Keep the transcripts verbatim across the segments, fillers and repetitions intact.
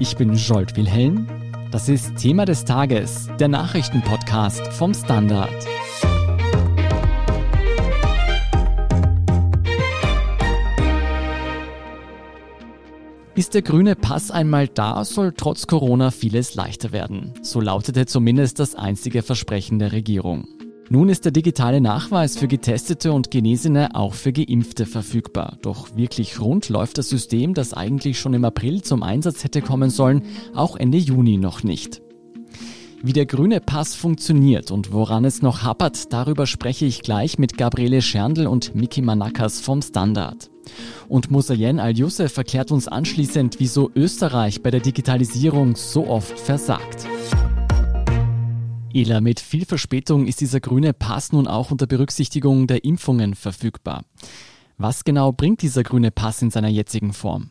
Ich bin Jolt Wilhelm. Das ist Thema des Tages, der Nachrichtenpodcast vom Standard. Ist der grüne Pass einmal da, soll trotz Corona vieles leichter werden. So lautete zumindest das einzige Versprechen der Regierung. Nun ist der digitale Nachweis für Getestete und Genesene auch für Geimpfte verfügbar. Doch wirklich rund läuft das System, das eigentlich schon im April zum Einsatz hätte kommen sollen, auch Ende Juni noch nicht. Wie der grüne Pass funktioniert und woran es noch hapert, darüber spreche ich gleich mit Gabriele Scherndl und Miki Manakas vom Standard. Und Moussa Al-Youssef erklärt uns anschließend, wieso Österreich bei der Digitalisierung so oft versagt. Ela, mit viel Verspätung ist dieser grüne Pass nun auch unter Berücksichtigung der Impfungen verfügbar. Was genau bringt dieser grüne Pass in seiner jetzigen Form?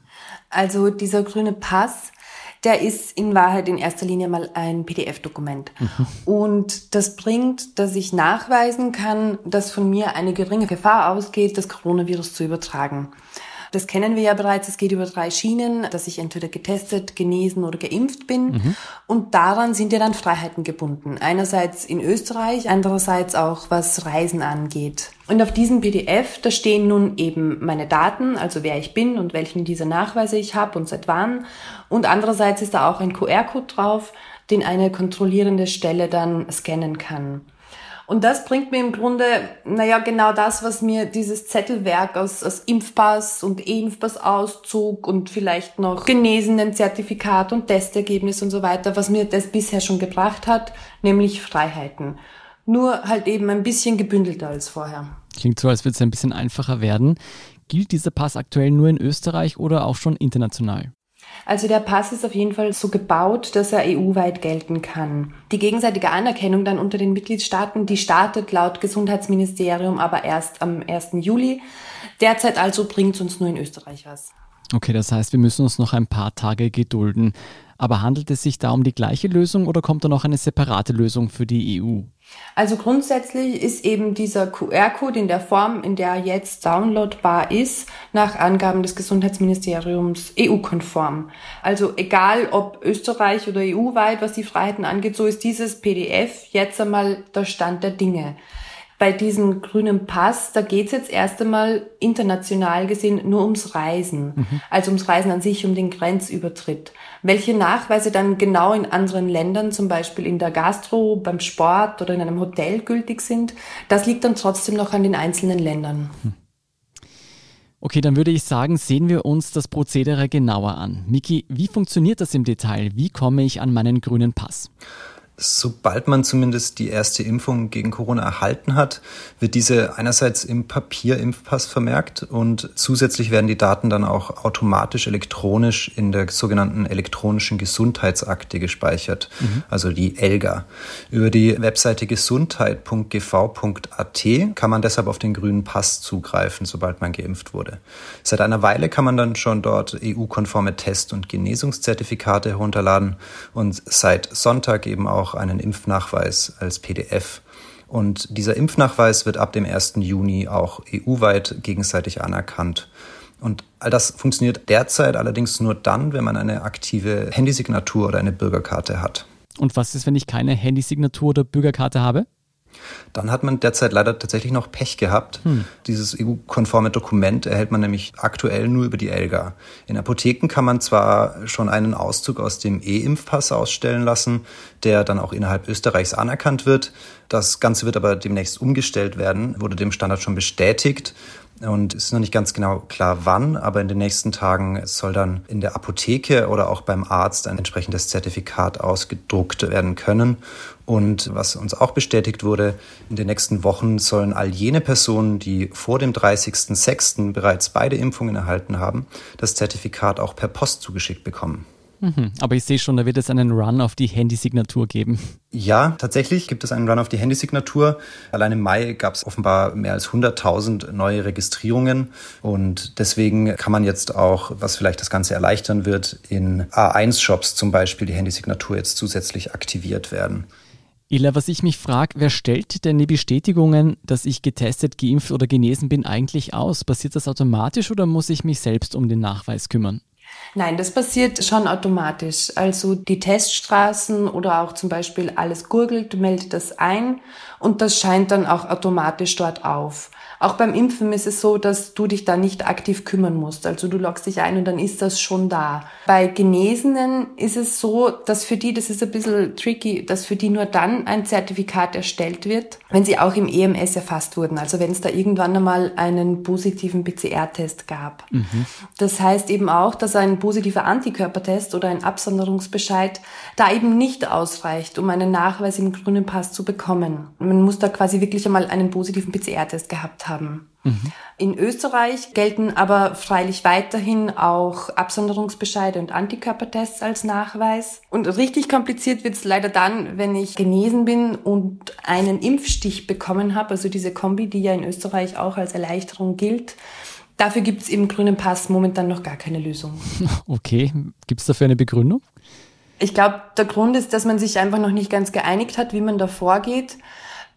Also dieser grüne Pass, der ist in Wahrheit in erster Linie mal ein P D F-Dokument. Mhm. Und das bringt, dass ich nachweisen kann, dass von mir eine geringe Gefahr ausgeht, das Coronavirus zu übertragen. Das kennen wir ja bereits, es geht über drei Schienen, dass ich entweder getestet, genesen oder geimpft bin. Mhm. Und daran sind ja dann Freiheiten gebunden. Einerseits in Österreich, andererseits auch was Reisen angeht. Und auf diesem P D F, da stehen nun eben meine Daten, also wer ich bin und welchen dieser Nachweise ich habe und seit wann. Und andererseits ist da auch ein Q R-Code drauf, den eine kontrollierende Stelle dann scannen kann. Und das bringt mir im Grunde, naja, genau das, was mir dieses Zettelwerk aus, aus Impfpass und E-Impfpass-Auszug und vielleicht noch genesenen Zertifikat und Testergebnis und so weiter, was mir das bisher schon gebracht hat, nämlich Freiheiten. Nur halt eben ein bisschen gebündelter als vorher. Klingt so, als würde es ein bisschen einfacher werden. Gilt dieser Pass aktuell nur in Österreich oder auch schon international? Also der Pass ist auf jeden Fall so gebaut, dass er E U-weit gelten kann. Die gegenseitige Anerkennung dann unter den Mitgliedstaaten, die startet laut Gesundheitsministerium aber erst am ersten Juli. Derzeit also bringt es uns nur in Österreich was. Okay, das heißt, wir müssen uns noch ein paar Tage gedulden. Aber handelt es sich da um die gleiche Lösung oder kommt da noch eine separate Lösung für die E U? Also grundsätzlich ist eben dieser Q R-Code in der Form, in der er jetzt downloadbar ist, nach Angaben des Gesundheitsministeriums E U-konform. Also egal ob Österreich oder E U-weit, was die Freiheiten angeht, so ist dieses P D F jetzt einmal der Stand der Dinge. Bei diesem grünen Pass, da geht's jetzt erst einmal international gesehen nur ums Reisen, mhm. also ums Reisen an sich, um den Grenzübertritt. Welche Nachweise dann genau in anderen Ländern, zum Beispiel in der Gastro, beim Sport oder in einem Hotel gültig sind, das liegt dann trotzdem noch an den einzelnen Ländern. Mhm. Okay, dann würde ich sagen, sehen wir uns das Prozedere genauer an. Miki, wie funktioniert das im Detail? Wie komme ich an meinen grünen Pass? Sobald man zumindest die erste Impfung gegen Corona erhalten hat, wird diese einerseits im Papierimpfpass vermerkt und zusätzlich werden die Daten dann auch automatisch elektronisch in der sogenannten elektronischen Gesundheitsakte gespeichert, mhm. also die E L G A. Über die Webseite gesundheit punkt g v punkt a t kann man deshalb auf den grünen Pass zugreifen, sobald man geimpft wurde. Seit einer Weile kann man dann schon dort E U-konforme Test- und Genesungszertifikate herunterladen und seit Sonntag eben auch einen Impfnachweis als P D F. Und dieser Impfnachweis wird ab dem ersten Juni auch E U-weit gegenseitig anerkannt. Und all das funktioniert derzeit allerdings nur dann, wenn man eine aktive Handysignatur oder eine Bürgerkarte hat. Und was ist, wenn ich keine Handysignatur oder Bürgerkarte habe? Dann hat man derzeit leider tatsächlich noch Pech gehabt. Hm. Dieses E U-konforme Dokument erhält man nämlich aktuell nur über die E L G A. In Apotheken kann man zwar schon einen Auszug aus dem E-Impfpass ausstellen lassen, der dann auch innerhalb Österreichs anerkannt wird. Das Ganze wird aber demnächst umgestellt werden, wurde dem Standard schon bestätigt. Und ist noch nicht ganz genau klar wann, aber in den nächsten Tagen soll dann in der Apotheke oder auch beim Arzt ein entsprechendes Zertifikat ausgedruckt werden können. Und was uns auch bestätigt wurde, in den nächsten Wochen sollen all jene Personen, die vor dem dreißigsten sechsten bereits beide Impfungen erhalten haben, das Zertifikat auch per Post zugeschickt bekommen. Mhm. Aber ich sehe schon, da wird es einen Run auf die Handysignatur geben. Ja, tatsächlich gibt es einen Run auf die Handysignatur. Allein im Mai gab es offenbar mehr als hunderttausend neue Registrierungen. Und deswegen kann man jetzt auch, was vielleicht das Ganze erleichtern wird, in A eins Shops zum Beispiel die Handysignatur jetzt zusätzlich aktiviert werden. Ela, was ich mich frage, wer stellt denn die Bestätigungen, dass ich getestet, geimpft oder genesen bin, eigentlich aus? Passiert das automatisch oder muss ich mich selbst um den Nachweis kümmern? Nein, das passiert schon automatisch. Also die Teststraßen oder auch zum Beispiel alles gurgelt, meldet das ein und das scheint dann auch automatisch dort auf. Auch beim Impfen ist es so, dass du dich da nicht aktiv kümmern musst. Also du loggst dich ein und dann ist das schon da. Bei Genesenen ist es so, dass für die, das ist ein bisschen tricky, dass für die nur dann ein Zertifikat erstellt wird, wenn sie auch im E M S erfasst wurden. Also wenn es da irgendwann einmal einen positiven P C R-Test gab. Mhm. Das heißt eben auch, dass ein positiver Antikörpertest oder ein Absonderungsbescheid da eben nicht ausreicht, um einen Nachweis im grünen Pass zu bekommen. Man muss da quasi wirklich einmal einen positiven P C R-Test gehabt haben. haben. Mhm. In Österreich gelten aber freilich weiterhin auch Absonderungsbescheide und Antikörpertests als Nachweis. Und richtig kompliziert wird es leider dann, wenn ich genesen bin und einen Impfstich bekommen habe, also diese Kombi, die ja in Österreich auch als Erleichterung gilt. Dafür gibt es im grünen Pass momentan noch gar keine Lösung. Okay, gibt es dafür eine Begründung? Ich glaube, der Grund ist, dass man sich einfach noch nicht ganz geeinigt hat, wie man da vorgeht.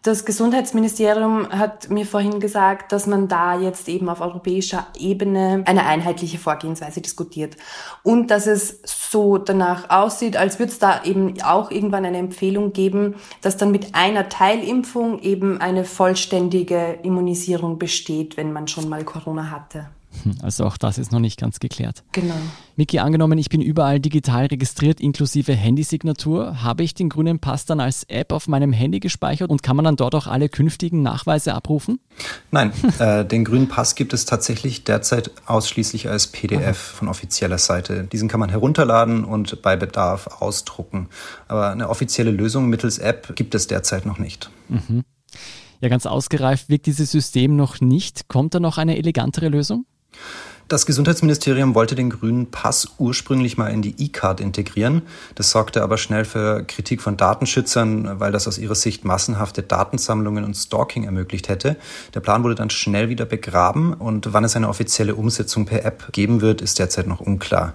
Das Gesundheitsministerium hat mir vorhin gesagt, dass man da jetzt eben auf europäischer Ebene eine einheitliche Vorgehensweise diskutiert und dass es so danach aussieht, als würde es da eben auch irgendwann eine Empfehlung geben, dass dann mit einer Teilimpfung eben eine vollständige Immunisierung besteht, wenn man schon mal Corona hatte. Also auch das ist noch nicht ganz geklärt. Genau. Miki, angenommen, ich bin überall digital registriert, inklusive Handysignatur. Habe ich den grünen Pass dann als App auf meinem Handy gespeichert und kann man dann dort auch alle künftigen Nachweise abrufen? Nein, äh, den grünen Pass gibt es tatsächlich derzeit ausschließlich als P D F Aha. von offizieller Seite. Diesen kann man herunterladen und bei Bedarf ausdrucken. Aber eine offizielle Lösung mittels App gibt es derzeit noch nicht. Mhm. Ja, ganz ausgereift wirkt dieses System noch nicht. Kommt da noch eine elegantere Lösung? Das Gesundheitsministerium wollte den grünen Pass ursprünglich mal in die E-Card integrieren. Das sorgte aber schnell für Kritik von Datenschützern, weil das aus ihrer Sicht massenhafte Datensammlungen und Stalking ermöglicht hätte. Der Plan wurde dann schnell wieder begraben und wann es eine offizielle Umsetzung per App geben wird, ist derzeit noch unklar.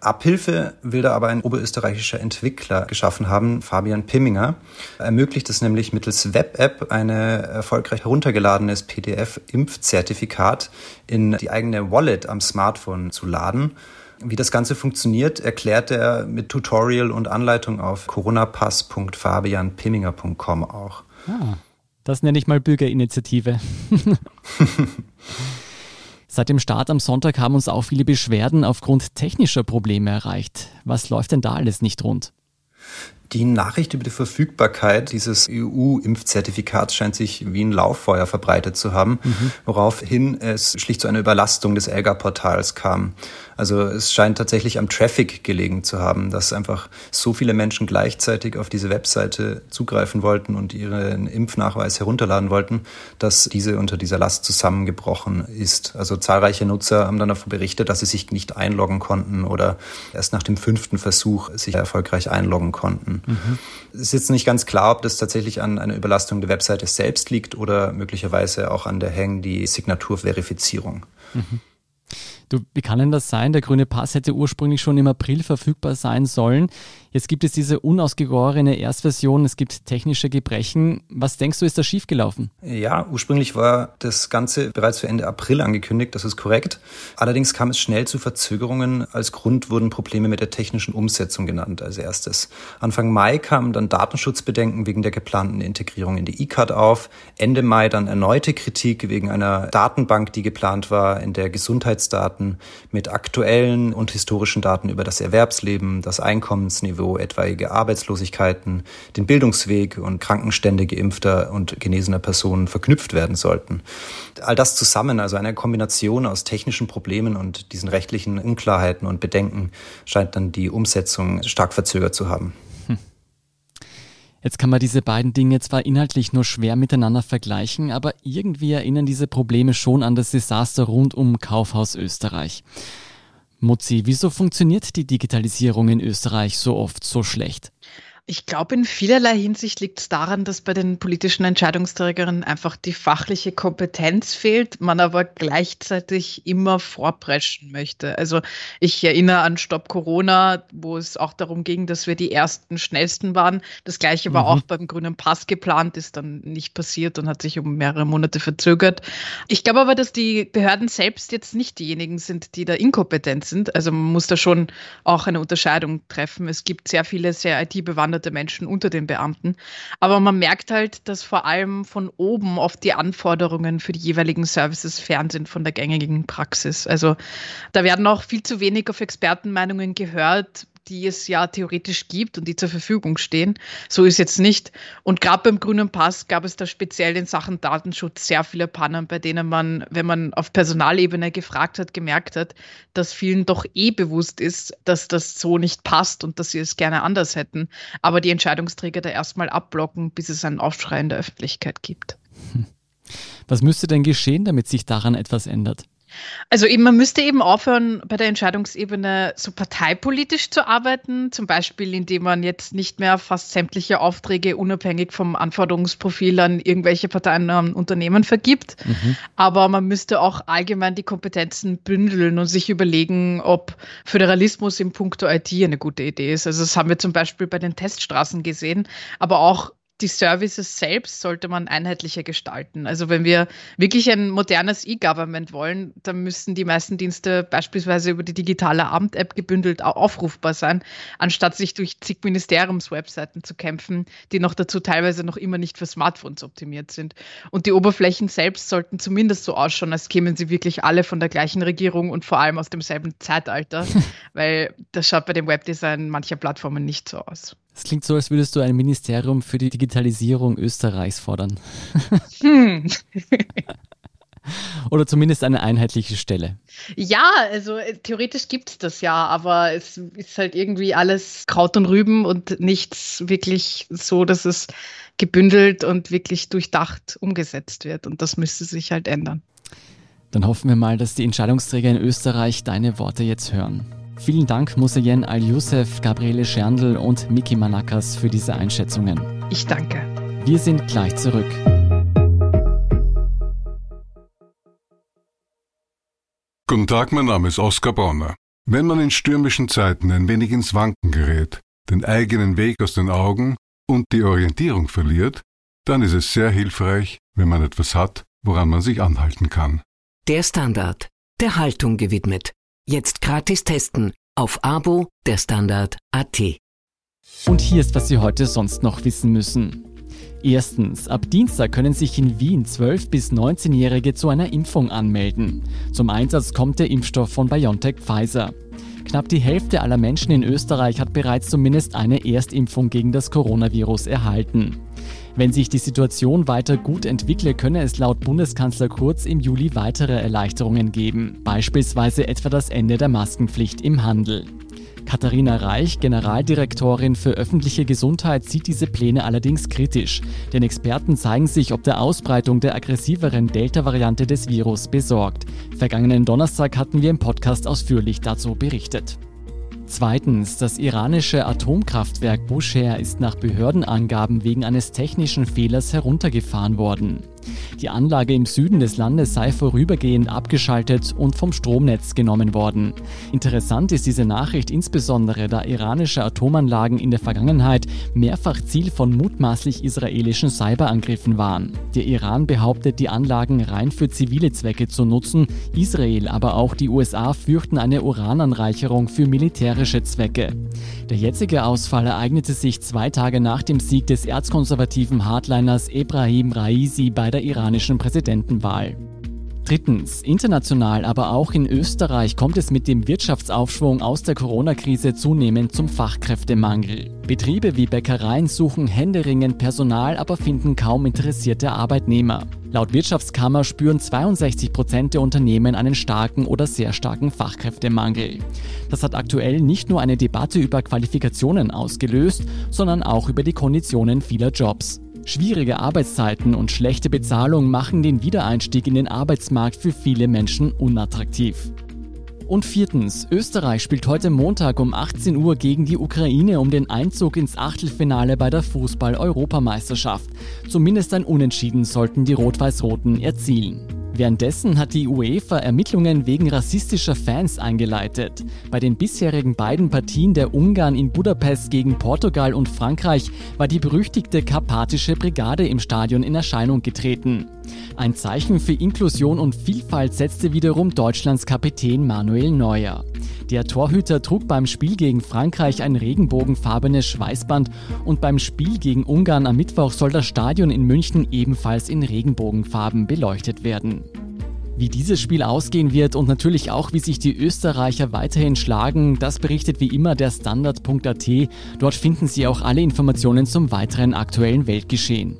Abhilfe will da aber ein oberösterreichischer Entwickler geschaffen haben, Fabian Pimminger. Er ermöglicht es nämlich mittels Web-App eine erfolgreich heruntergeladenes P D F-Impfzertifikat in die eigene Wallet am Smartphone zu laden. Wie das Ganze funktioniert, erklärt er mit Tutorial und Anleitung auf coronapass punkt fabian pimminger punkt com auch. Ah, das nenne ich mal Bürgerinitiative. Seit dem Start am Sonntag haben uns auch viele Beschwerden aufgrund technischer Probleme erreicht. Was läuft denn da alles nicht rund? Die Nachricht über die Verfügbarkeit dieses E U-Impfzertifikats scheint sich wie ein Lauffeuer verbreitet zu haben, mhm. woraufhin es schlicht zu einer Überlastung des E L G A-Portals kam. Also es scheint tatsächlich am Traffic gelegen zu haben, dass einfach so viele Menschen gleichzeitig auf diese Webseite zugreifen wollten und ihren Impfnachweis herunterladen wollten, dass diese unter dieser Last zusammengebrochen ist. Also zahlreiche Nutzer haben dann davon berichtet, dass sie sich nicht einloggen konnten oder erst nach dem fünften Versuch sich erfolgreich einloggen konnten. Mhm. Es ist jetzt nicht ganz klar, ob das tatsächlich an einer Überlastung der Webseite selbst liegt oder möglicherweise auch an der Handy-Signaturverifizierung. Mhm. Du, wie kann denn das sein? Der grüne Pass hätte ursprünglich schon im April verfügbar sein sollen. Jetzt gibt es diese unausgegorene Erstversion, es gibt technische Gebrechen. Was denkst du, ist da schiefgelaufen? Ja, ursprünglich war das Ganze bereits für Ende April angekündigt, das ist korrekt. Allerdings kam es schnell zu Verzögerungen. Als Grund wurden Probleme mit der technischen Umsetzung genannt als erstes. Anfang Mai kamen dann Datenschutzbedenken wegen der geplanten Integrierung in die E-Card auf. Ende Mai dann erneute Kritik wegen einer Datenbank, die geplant war, in der Gesundheitsdaten mit aktuellen und historischen Daten über das Erwerbsleben, das Einkommensniveau, etwaige Arbeitslosigkeiten, den Bildungsweg und Krankenstände geimpfter und genesener Personen verknüpft werden sollten. All das zusammen, also eine Kombination aus technischen Problemen und diesen rechtlichen Unklarheiten und Bedenken, scheint dann die Umsetzung stark verzögert zu haben. Hm. Jetzt kann man diese beiden Dinge zwar inhaltlich nur schwer miteinander vergleichen, aber irgendwie erinnern diese Probleme schon an das Desaster rund um Kaufhaus Österreich. Mutzi, wieso funktioniert die Digitalisierung in Österreich so oft so schlecht? Ich glaube, in vielerlei Hinsicht liegt es daran, dass bei den politischen Entscheidungsträgern einfach die fachliche Kompetenz fehlt, man aber gleichzeitig immer vorpreschen möchte. Also ich erinnere an Stopp Corona, wo es auch darum ging, dass wir die ersten, schnellsten waren. Das Gleiche war mhm. auch beim grünen Pass geplant, ist dann nicht passiert und hat sich um mehrere Monate verzögert. Ich glaube aber, dass die Behörden selbst jetzt nicht diejenigen sind, die da inkompetent sind. Also man muss da schon auch eine Unterscheidung treffen. Es gibt sehr viele sehr I T-bewanderte Menschen unter den Beamten. Aber man merkt halt, dass vor allem von oben oft die Anforderungen für die jeweiligen Services fern sind von der gängigen Praxis. Also da werden auch viel zu wenig auf Expertenmeinungen gehört, die es ja theoretisch gibt und die zur Verfügung stehen. So ist jetzt nicht. Und gerade beim grünen Pass gab es da speziell in Sachen Datenschutz sehr viele Pannen, bei denen man, wenn man auf Personalebene gefragt hat, gemerkt hat, dass vielen doch eh bewusst ist, dass das so nicht passt und dass sie es gerne anders hätten. Aber die Entscheidungsträger da erstmal abblocken, bis es einen Aufschrei in der Öffentlichkeit gibt. Was müsste denn geschehen, damit sich daran etwas ändert? Also eben, man müsste eben aufhören, bei der Entscheidungsebene so parteipolitisch zu arbeiten, zum Beispiel indem man jetzt nicht mehr fast sämtliche Aufträge unabhängig vom Anforderungsprofil an irgendwelche Parteien und Unternehmen vergibt. Mhm. Aber man müsste auch allgemein die Kompetenzen bündeln und sich überlegen, ob Föderalismus in puncto I T eine gute Idee ist. Also das haben wir zum Beispiel bei den Teststraßen gesehen, aber auch die Services selbst sollte man einheitlicher gestalten. Also wenn wir wirklich ein modernes E-Government wollen, dann müssen die meisten Dienste beispielsweise über die digitale Amt-App gebündelt aufrufbar sein, anstatt sich durch zig Ministeriums-Webseiten zu kämpfen, die noch dazu teilweise noch immer nicht für Smartphones optimiert sind. Und die Oberflächen selbst sollten zumindest so ausschauen, als kämen sie wirklich alle von der gleichen Regierung und vor allem aus demselben Zeitalter, weil das schaut bei dem Webdesign mancher Plattformen nicht so aus. Es klingt so, als würdest du ein Ministerium für die Digitalisierung Österreichs fordern. Hm. Oder zumindest eine einheitliche Stelle. Ja, also äh, theoretisch gibt es das ja, aber es ist halt irgendwie alles Kraut und Rüben und nichts wirklich so, dass es gebündelt und wirklich durchdacht umgesetzt wird. Und das müsste sich halt ändern. Dann hoffen wir mal, dass die Entscheidungsträger in Österreich deine Worte jetzt hören. Vielen Dank, Moussa Al-Youssef, Gabriele Scherndl und Miki Manakas für diese Einschätzungen. Ich danke. Wir sind gleich zurück. Guten Tag, mein Name ist Oskar Brauner. Wenn man in stürmischen Zeiten ein wenig ins Wanken gerät, den eigenen Weg aus den Augen und die Orientierung verliert, dann ist es sehr hilfreich, wenn man etwas hat, woran man sich anhalten kann. Der Standard, der Haltung gewidmet. Jetzt gratis testen auf abo punkt derstandard punkt a t. Und hier ist, was Sie heute sonst noch wissen müssen. Erstens, ab Dienstag können sich in Wien zwölf- bis neunzehnjährige zu einer Impfung anmelden. Zum Einsatz kommt der Impfstoff von BioNTech Pfizer. Knapp die Hälfte aller Menschen in Österreich hat bereits zumindest eine Erstimpfung gegen das Coronavirus erhalten. Wenn sich die Situation weiter gut entwickle, könne es laut Bundeskanzler Kurz im Juli weitere Erleichterungen geben, beispielsweise etwa das Ende der Maskenpflicht im Handel. Katharina Reich, Generaldirektorin für öffentliche Gesundheit, sieht diese Pläne allerdings kritisch, denn Experten zeigen sich ob der Ausbreitung der aggressiveren Delta-Variante des Virus besorgt. Vergangenen Donnerstag hatten wir im Podcast ausführlich dazu berichtet. Zweitens, das iranische Atomkraftwerk Bushehr ist nach Behördenangaben wegen eines technischen Fehlers heruntergefahren worden. Die Anlage im Süden des Landes sei vorübergehend abgeschaltet und vom Stromnetz genommen worden. Interessant ist diese Nachricht insbesondere, da iranische Atomanlagen in der Vergangenheit mehrfach Ziel von mutmaßlich israelischen Cyberangriffen waren. Der Iran behauptet, die Anlagen rein für zivile Zwecke zu nutzen, Israel, aber auch die U S A fürchten eine Urananreicherung für militärische Zwecke. Der jetzige Ausfall ereignete sich zwei Tage nach dem Sieg des erzkonservativen Hardliners Ebrahim Raisi bei der iranischen Präsidentenwahl. Drittens, international, aber auch in Österreich kommt es mit dem Wirtschaftsaufschwung aus der Corona-Krise zunehmend zum Fachkräftemangel. Betriebe wie Bäckereien suchen händeringend Personal, aber finden kaum interessierte Arbeitnehmer. Laut Wirtschaftskammer spüren zweiundsechzig Prozent der Unternehmen einen starken oder sehr starken Fachkräftemangel. Das hat aktuell nicht nur eine Debatte über Qualifikationen ausgelöst, sondern auch über die Konditionen vieler Jobs. Schwierige Arbeitszeiten und schlechte Bezahlung machen den Wiedereinstieg in den Arbeitsmarkt für viele Menschen unattraktiv. Und viertens, Österreich spielt heute Montag um achtzehn Uhr gegen die Ukraine um den Einzug ins Achtelfinale bei der Fußball-Europameisterschaft. Zumindest ein Unentschieden sollten die Rot-Weiß-Roten erzielen. Währenddessen hat die UEFA Ermittlungen wegen rassistischer Fans eingeleitet. Bei den bisherigen beiden Partien der Ungarn in Budapest gegen Portugal und Frankreich war die berüchtigte Karpatische Brigade im Stadion in Erscheinung getreten. Ein Zeichen für Inklusion und Vielfalt setzte wiederum Deutschlands Kapitän Manuel Neuer. Der Torhüter trug beim Spiel gegen Frankreich ein regenbogenfarbenes Schweißband und beim Spiel gegen Ungarn am Mittwoch soll das Stadion in München ebenfalls in Regenbogenfarben beleuchtet werden. Wie dieses Spiel ausgehen wird und natürlich auch, wie sich die Österreicher weiterhin schlagen, das berichtet wie immer der Standard punkt a t. Dort finden Sie auch alle Informationen zum weiteren aktuellen Weltgeschehen.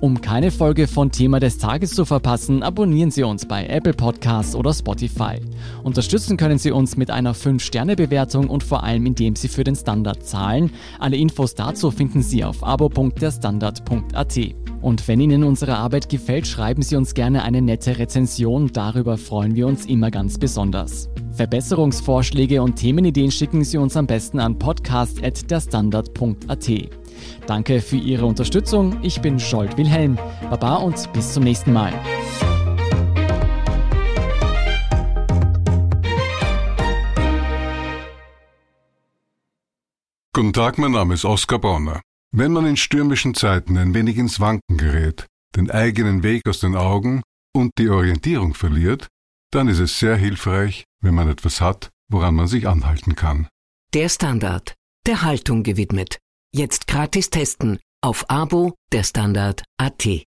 Um keine Folge von Thema des Tages zu verpassen, abonnieren Sie uns bei Apple Podcasts oder Spotify. Unterstützen können Sie uns mit einer fünf Sterne Bewertung und vor allem, indem Sie für den Standard zahlen. Alle Infos dazu finden Sie auf abo punkt derstandard punkt a t. Und wenn Ihnen unsere Arbeit gefällt, schreiben Sie uns gerne eine nette Rezension, darüber freuen wir uns immer ganz besonders. Verbesserungsvorschläge und Themenideen schicken Sie uns am besten an podcast at derstandard punkt a t. Danke für Ihre Unterstützung. Ich bin Jolt Wilhelm. Baba und bis zum nächsten Mal. Guten Tag, mein Name ist Oskar Brauner. Wenn man in stürmischen Zeiten ein wenig ins Wanken gerät, den eigenen Weg aus den Augen und die Orientierung verliert, dann ist es sehr hilfreich, wenn man etwas hat, woran man sich anhalten kann. Der Standard, der Haltung gewidmet. Jetzt gratis testen auf abo punkt derstandard punkt a t.